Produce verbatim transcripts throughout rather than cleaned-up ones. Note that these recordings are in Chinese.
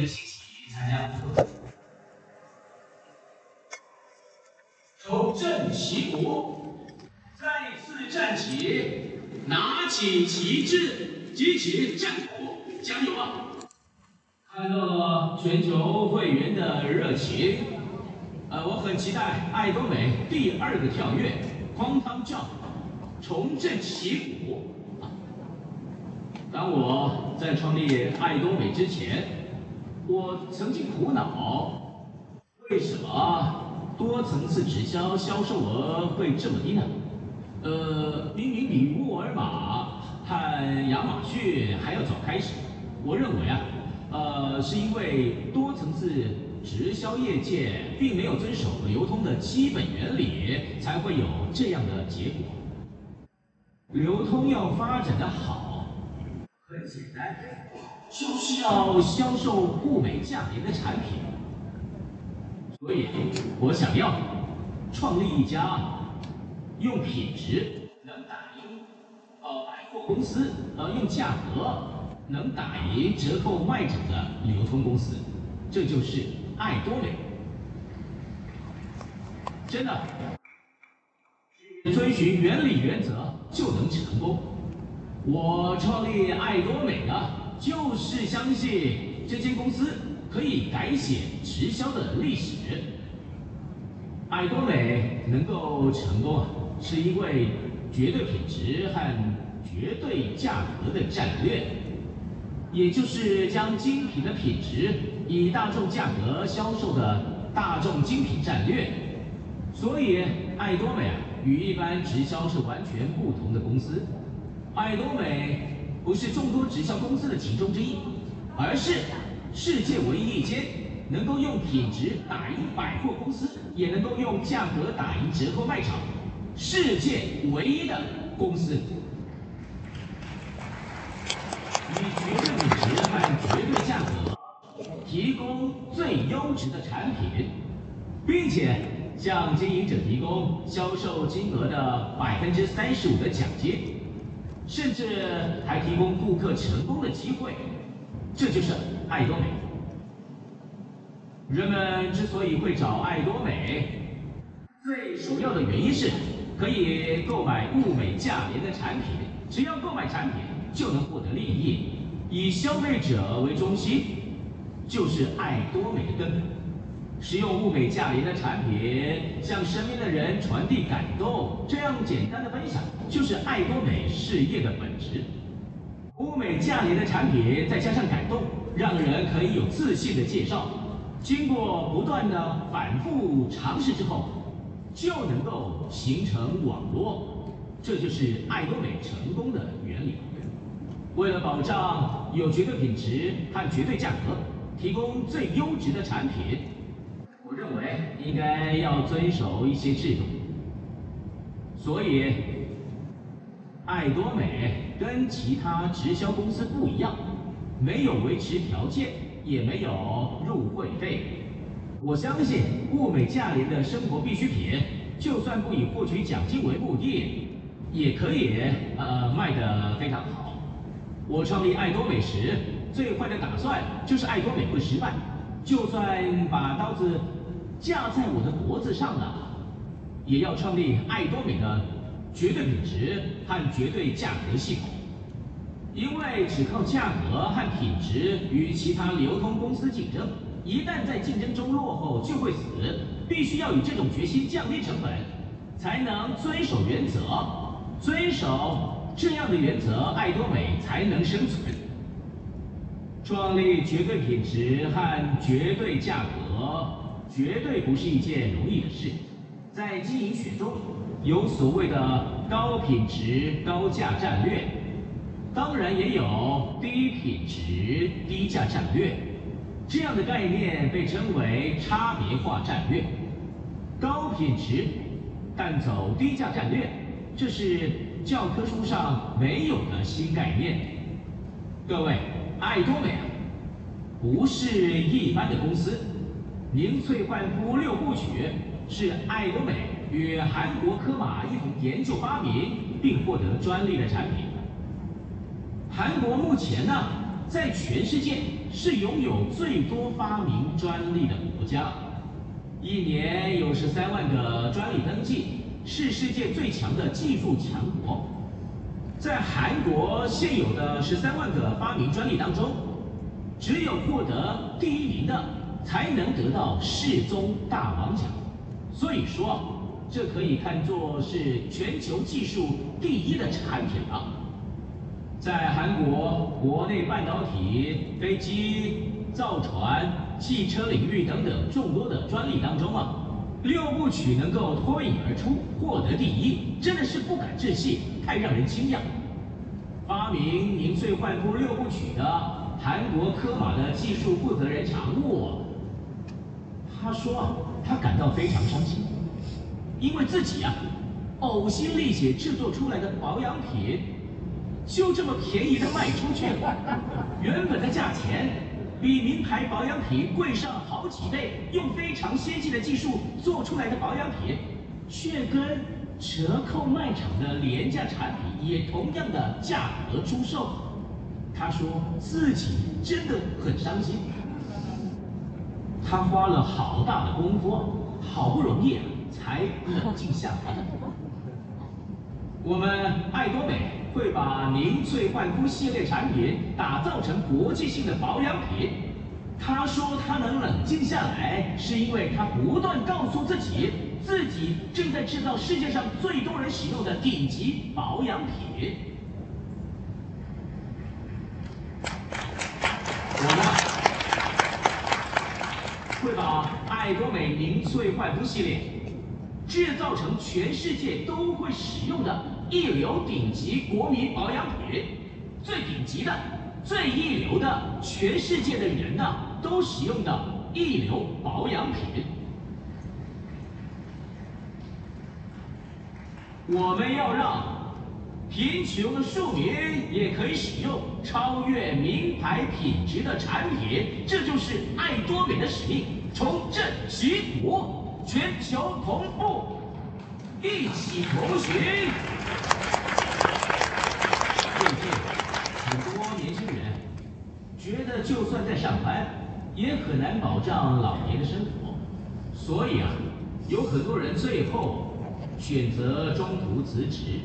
信息体系参加工作。从正旗国，再次站起，拿起旗帜，激起战果，加油啊！看到了全球会员的热情。 呃，我很期待爱多美第二个跳跃，哐当跳，重振旗鼓。当我在创立爱多美之前，我曾经苦恼，为什么多层次直销销售额会这么低呢？呃，明明比沃尔玛和亚马逊还要早开始。我认为啊，呃，是因为多层次。 直销业界并没有遵守流通的基本原理，才会有这样的结果。流通要发展的好，很简单，就是要销售物美价廉的产品。所以，我想要创立一家用品质能打赢呃百货公司，呃用价格能打赢折扣卖场的流通公司，这就是。 爱多美，真的，遵循原理原则就能成功。我创立爱多美呢，就是相信这间公司可以改写直销的历史。爱多美能够成功啊，是因为绝对品质和绝对价格的战略，也就是将精品的品质。 以大众价格销售的大众精品战略，所以爱多美啊与一般直销是完全不同的公司。爱多美不是众多直销公司的其中之一，而是世界唯一一间能够用品质打赢百货公司，也能够用价格打赢折扣卖场，世界唯一的公司。以绝对品质和绝对价格。 提供最优质的产品，并且向经营者提供销售金额的百分之三十五的奖金，甚至还提供顾客成功的机会。这就是爱多美。人们之所以会找爱多美，最主要的原因是可以购买物美价廉的产品，只要购买产品就能获得利益，以消费者为中心。 就是爱多美的根本，使用物美价廉的产品，向身边的人传递感动，这样简单的分享就是爱多美事业的本质。物美价廉的产品再加上感动，让人可以有自信的介绍。经过不断的反复尝试之后，就能够形成网络，这就是爱多美成功的原理。为了保障有绝对品质和绝对价格。 提供最优质的产品，我认为应该要遵守一些制度。所以，爱多美跟其他直销公司不一样，没有维持条件，也没有入会费。我相信物美价廉的生活必需品，就算不以获取奖金为目的，也可以呃卖得非常好。我创立爱多美时。 最坏的打算就是爱多美会失败，就算把刀子架在我的脖子上了，也要创立爱多美的绝对品质和绝对价格系统。因为只靠价格和品质与其他流通公司竞争，一旦在竞争中落后就会死。必须要有这种决心，降低成本，才能遵守原则。遵守这样的原则，爱多美才能生存。 创立绝对品质和绝对价格，绝对不是一件容易的事。在经营学中，有所谓的高品质高价战略，当然也有低品质低价战略。这样的概念被称为差别化战略。高品质但走低价战略，这是教科书上没有的新概念。各位。 爱多美啊，不是一般的公司。宁翠焕夫六部曲是爱多美与韩国科马一同研究发明并获得专利的产品。韩国目前呢，在全世界是拥有最多发明专利的国家，一年有十三万个专利登记，是世界最强的技术强国。在韩国现有的十三万个发明专利当中，只有获得第一名的才能得到世宗大王奖。所以说，这可以看作是全球技术第一的产品了。 在韩国国内半导体、飞机、造船、汽车领域等等众多的专利当中啊，六部曲能够脱颖而出，获得第一，真的是不敢置信，太让人惊讶。发明您最换出六部曲的韩国科马的技术负责人常务，他说啊，他感到非常伤心，因为自己啊，呕心沥血制作出来的保养品。 就这么便宜的卖出去，原本的价钱比名牌保养品贵上好几倍，用非常先进的技术做出来的保养品，却跟折扣卖场的廉价产品也同样的价格出售。他说自己真的很伤心，他花了好大的功夫，好不容易才冷静下来。我们爱多美。 会把您最焕肤系列产品打造成国际性的保养品。他说他能冷静下来，是因为他不断告诉自己，自己正在制造世界上最多人使用的顶级保养品。我呢，会把爱多美您最焕肤系列制造成全世界都会使用的。 一流顶级国民保养品，最顶级的、最一流的，全世界的人呢都使用的一流保养品。我们要让贫穷的庶民也可以使用超越名牌品质的产品，这就是爱多美的使命。重振旗鼓，全球同步。 一起同行。最近，很多年轻人觉得就算在上班，也很难保障老年的生活，所以啊，有很多人最后选择中途辞职，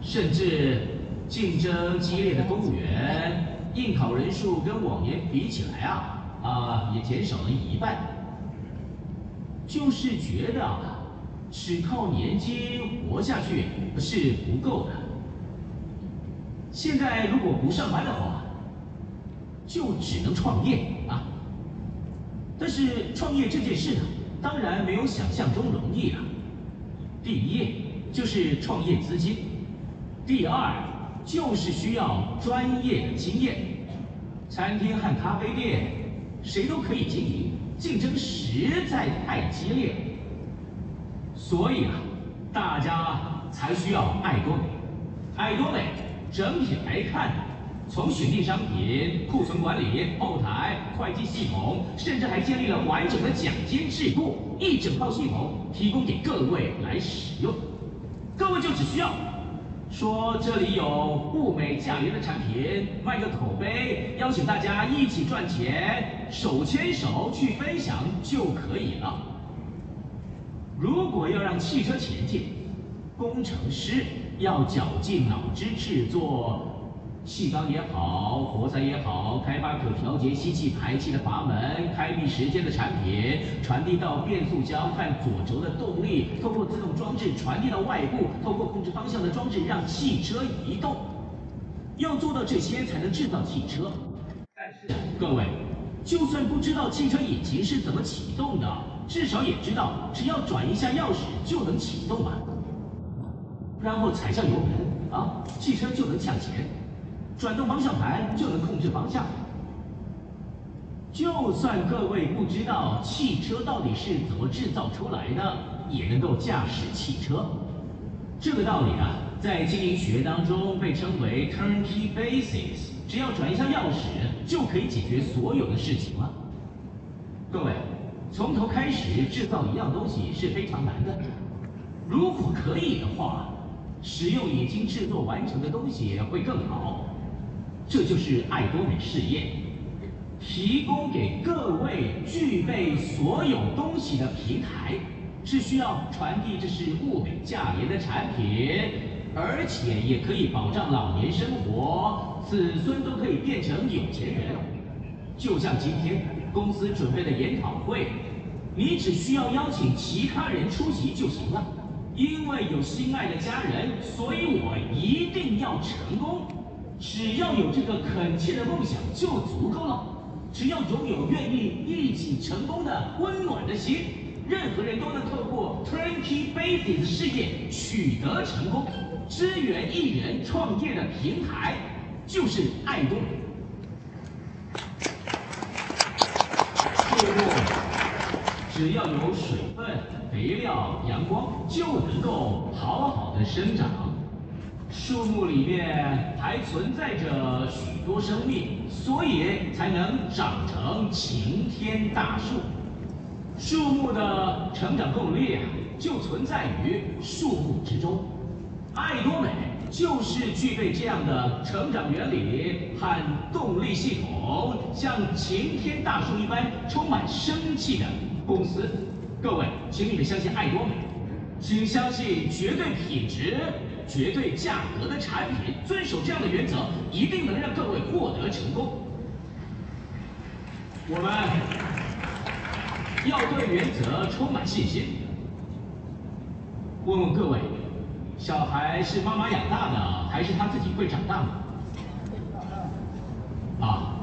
甚至竞争激烈的公务员应考人数跟往年比起来啊啊也减少了一半，就是觉得啊。 只靠年金活下去是不够的。现在如果不上班的话，就只能创业啊。但是创业这件事呢，当然没有想象中容易啊。第一就是创业资金，第二就是需要专业的经验。餐厅和咖啡店谁都可以经营，竞争实在太激烈了。 所以啊，大家才需要爱多美。爱多美整体来看，从选定商品、库存管理、后台、会计系统，甚至还建立了完整的奖金制度，一整套系统提供给各位来使用。各位就只需要说这里有物美价廉的产品，卖个口碑，邀请大家一起赚钱，手牵手去分享就可以了。 如果要让汽车前进，工程师要绞尽脑汁制作气缸也好、活塞也好，开发可调节吸气排气的阀门、开闭时间的产品，传递到变速箱和左轴的动力，透过自动装置传递到外部，透过控制方向的装置让汽车移动。要做到这些，才能制造汽车。但是各位，就算不知道汽车引擎是怎么启动的。 至少也知道，只要转一下钥匙就能启动啊，然后踩上油门啊，汽车就能向前，转动方向盘就能控制方向。就算各位不知道汽车到底是怎么制造出来的，也能够驾驶汽车。这个道理啊，在经营学当中被称为 turnkey basis， 只要转一下钥匙就可以解决所有的事情了。各位。 从头开始制造一样东西是非常难的。如果可以的话，使用已经制作完成的东西会更好。这就是爱多美事业，提供给各位具备所有东西的平台，是需要传递这是物美价廉的产品，而且也可以保障老年生活，子孙都可以变成有钱人。就像今天公司准备的研讨会，你只需要邀请其他人出席就行了，因为有心爱的家人，所以我一定要成功。 只要有这个恳切的梦想就足够了，只要拥有愿意一起成功的温暖的心，任何人都能透过 turnkey basis 事业取得成功。支援艺人创业的平台就是爱多美。作物只要有水分、肥料、阳光，就能够好好的生长。 树木里面还存在着许多生命，所以才能长成擎天大树。树木的成长动力啊，就存在于树木之中。爱多美就是具备这样的成长原理和动力系统，像擎天大树一般充满生气的公司。各位，请你们相信爱多美，请相信绝对品质。 绝对价格的产品，遵守这样的原则，一定能让各位获得成功。我们要对原则充满信心。问问各位，小孩是妈妈养大的，还是他自己会长大的？啊，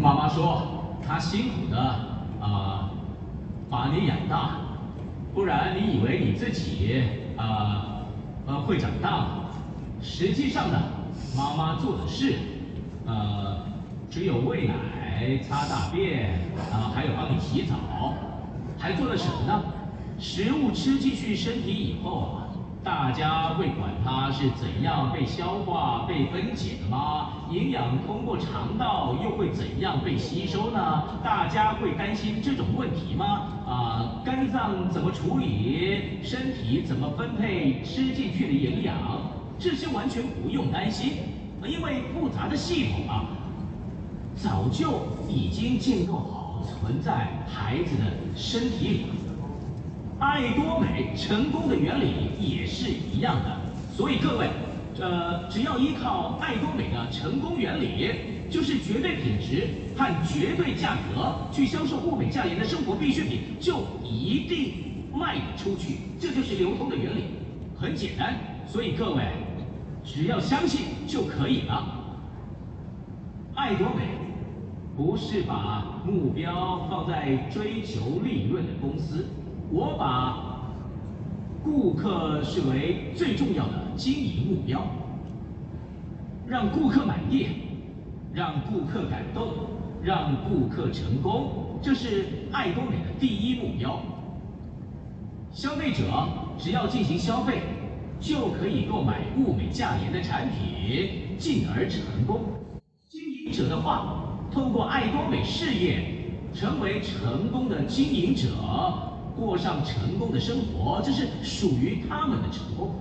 妈妈说她辛苦的啊，把你养大，不然你以为你自己啊？ 呃，会长大了。实际上呢，妈妈做的事，呃，只有喂奶、擦大便，啊、呃，还有帮你洗澡，还做了什么呢？食物吃进去身体以后啊，大家会管它是怎样被消化、被分解的吗？营养通过肠道又会怎样被吸收呢？大家会担心这种问题吗？ 啊，肝脏怎么处理？身体怎么分配吃进去的营养？这些完全不用担心，因为复杂的系统啊，早就已经建构好，存在孩子的身体里。爱多美成功的原理也是一样的，所以各位，呃，只要依靠爱多美的成功原理。 就是绝对品质和绝对价格去销售物美价廉的生活必需品，就一定卖出去。这就是流通的原理，很简单。所以各位只要相信就可以了。爱多美不是把目标放在追求利润的公司，我把顾客视为最重要的经营目标，让顾客满意。 让顾客感动，让顾客成功，这是爱多美的第一目标。消费者只要进行消费，就可以购买物美价廉的产品，进而成功。经营者的话，通过爱多美事业，成为成功的经营者，过上成功的生活，这是属于他们的成功。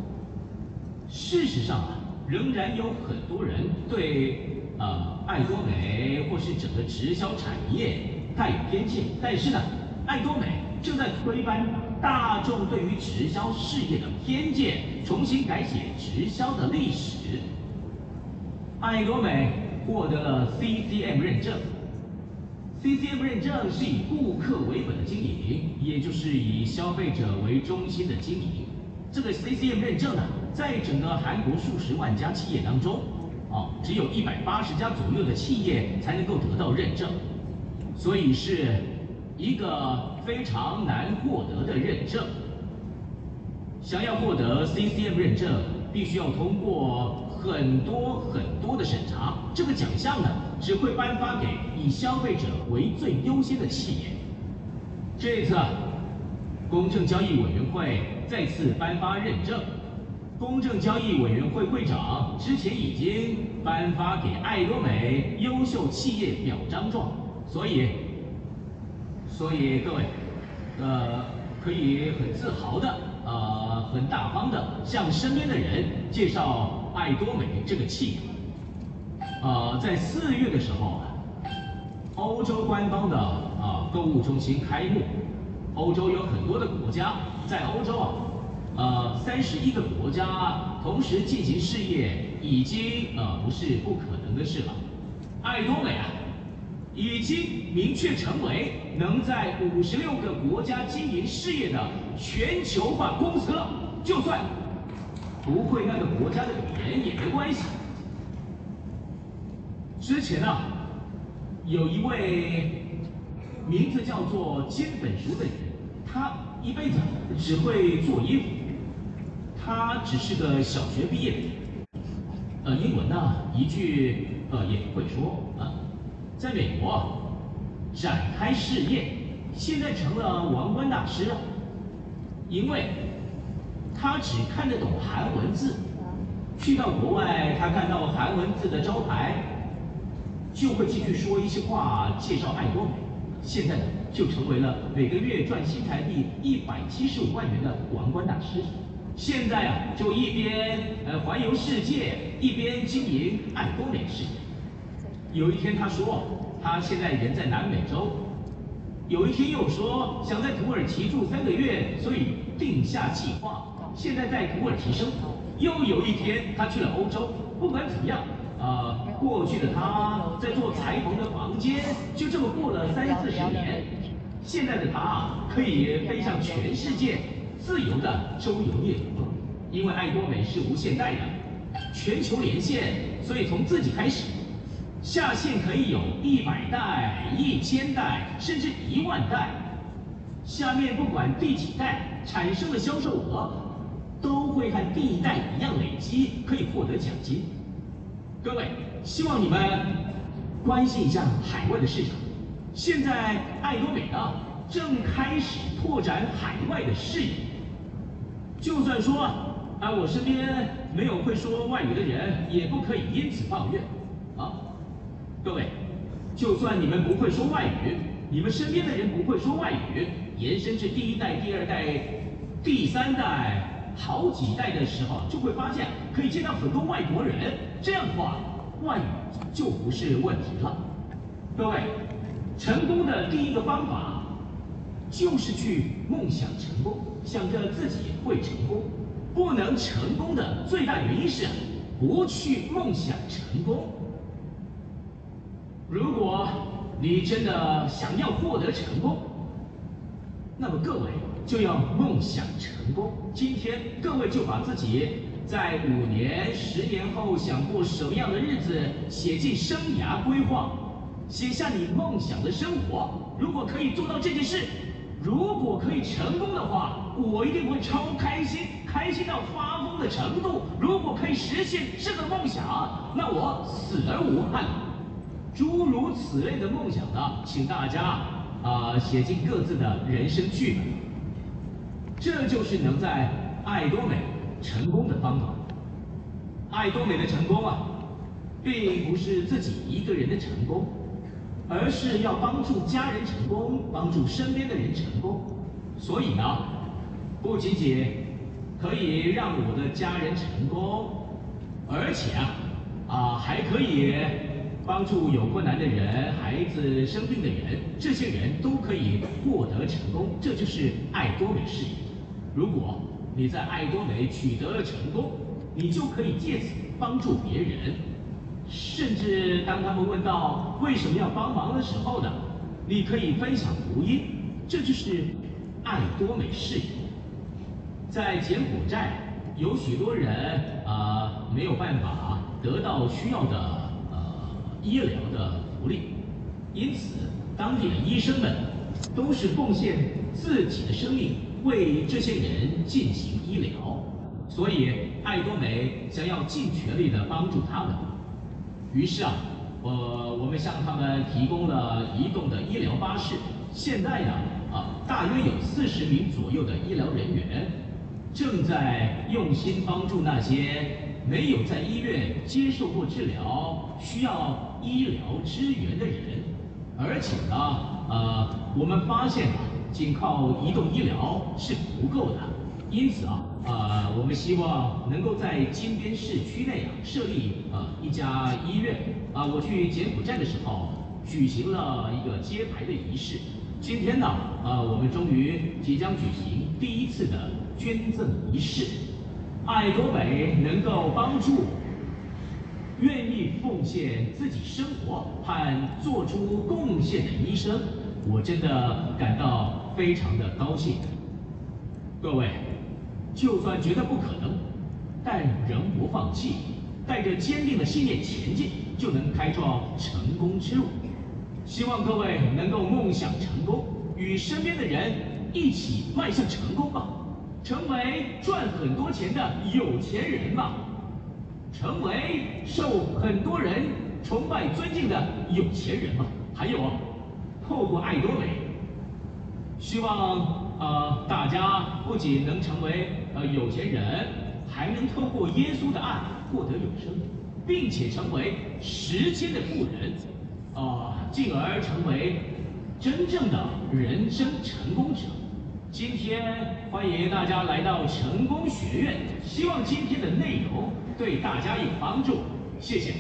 事实上啊，仍然有很多人对。 呃，爱多美或是整个直销产业带有偏见，但是呢，爱多美正在推翻大众对于直销事业的偏见，重新改写直销的历史。爱多美获得了 C C M 认证 ，C C M 认证是以顾客为本的经营，也就是以消费者为中心的经营。这个 C C M 认证呢，在整个韩国数十万家企业当中。 哦，只有一百八十家左右的企业才能够得到认证，所以是一个非常难获得的认证。想要获得 C C M 认证，必须要通过很多很多的审查。这个奖项呢，只会颁发给以消费者为最优先的企业。这次，公正交易委员会再次颁发认证。 公正交易委员会会长之前已经颁发给爱多美优秀企业表彰状，所以，所以各位，呃，可以很自豪的，呃，很大方的向身边的人介绍爱多美这个企业。呃，在四月的时候，欧洲官方的啊、呃、购物中心开幕。欧洲有很多的国家，在欧洲啊，呃，三十一个国家同时进行事业，已经呃不是不可能的事了。爱多美啊，已经明确成为能在五十六个国家经营事业的全球化公司了。就算不会那个国家的语言也没关系。 之前呢、啊，有一位名字叫做金粉淑的人，他一辈子只会做衣服，他只是个小学毕业的人，呃，英文呢、啊、一句呃也不会说啊、呃，在美国、啊、展开事业，现在成了王冠大师了，因为他只看得懂韩文字，去到国外他看到韩文字的招牌。 就会继续说一些话，介绍爱多美。现在呢，就成为了每个月赚新台币一百七十五万元的王冠大师。现在啊，就一边呃环游世界，一边经营爱多美事业。有一天他说，他现在人在南美洲。有一天又说想在土耳其住三个月，所以定下计划，现在在土耳其生活。又有一天他去了欧洲，不管怎么样。 呃，过去的他在做裁缝的房间，就这么过了三四十年。现在的他可以飞向全世界，自由的周游列国。因为爱多美是无限代的，全球连线，所以从自己开始，下线可以有一百代、一千代，甚至一万代。下面不管第几代产生的销售额，都会和第一代一样累积，可以获得奖金。 各位，希望你们关心一下海外的市场。现在爱多美呢正开始拓展海外的事业。就算说啊，我身边没有会说外语的人，也不可以因此抱怨啊。各位，就算你们不会说外语，你们身边的人不会说外语，延伸至第一代、第二代、第三代。 好几代的时候，就会发现可以见到很多外国人，这样的话，外语就不是问题了。各位，成功的第一个方法就是去梦想成功，想着自己会成功。不能成功的最大原因是不去梦想成功。如果你真的想要获得成功，那么各位。 就要梦想成功。今天各位就把自己在五年、十年后想过什么样的日子写进生涯规划，写下你梦想的生活。如果可以做到这件事，如果可以成功的话，我一定会超开心，开心到发疯的程度。如果可以实现这个梦想，那我死而无憾。诸如此类的梦想呢，请大家啊、呃、写进各自的人生剧本。 这就是能在爱多美成功的方法。爱多美的成功啊，并不是自己一个人的成功，而是要帮助家人成功，帮助身边的人成功。所以呢，不仅仅可以让我的家人成功，而且啊，啊还可以帮助有困难的人、孩子生病的人，这些人都可以获得成功。这就是爱多美事业。 如果你在爱多美取得了成功，你就可以借此帮助别人。甚至当他们问到为什么要帮忙的时候呢，你可以分享福音。这就是爱多美事业。在柬埔寨，有许多人啊、呃、没有办法得到需要的呃医疗的福利，因此当地的医生们都是贡献自己的生命。 为这些人进行医疗，所以爱多美想要尽全力的帮助他们。于是啊，呃，我们向他们提供了移动的医疗巴士。现在呢，啊，大约有四十名左右的医疗人员正在用心帮助那些没有在医院接受过治疗、需要医疗支援的人。而且呢，呃，我们发现啊。 仅靠移动医疗是不够的，因此啊，呃，我们希望能够在金边市区内啊设立呃一家医院啊、呃。我去柬埔寨的时候举行了一个揭牌的仪式。今天呢，呃，我们终于即将举行第一次的捐赠仪式。爱多美能够帮助愿意奉献自己生活和做出贡献的医生，我真的感到非常的高兴。各位，就算觉得不可能，但仍不放弃，带着坚定的信念前进，就能开创成功之路。希望各位能够梦想成功，与身边的人一起迈向成功吧，成为赚很多钱的有钱人吧。 成为受很多人崇拜尊敬的有钱人嘛，还有啊，透过爱多美，希望呃大家不仅能成为呃有钱人，还能透过耶稣的爱获得永生，并且成为时间的富人，啊、呃，进而成为真正的人生成功者。今天欢迎大家来到成功学院，希望今天的内容 对大家有帮助，谢谢。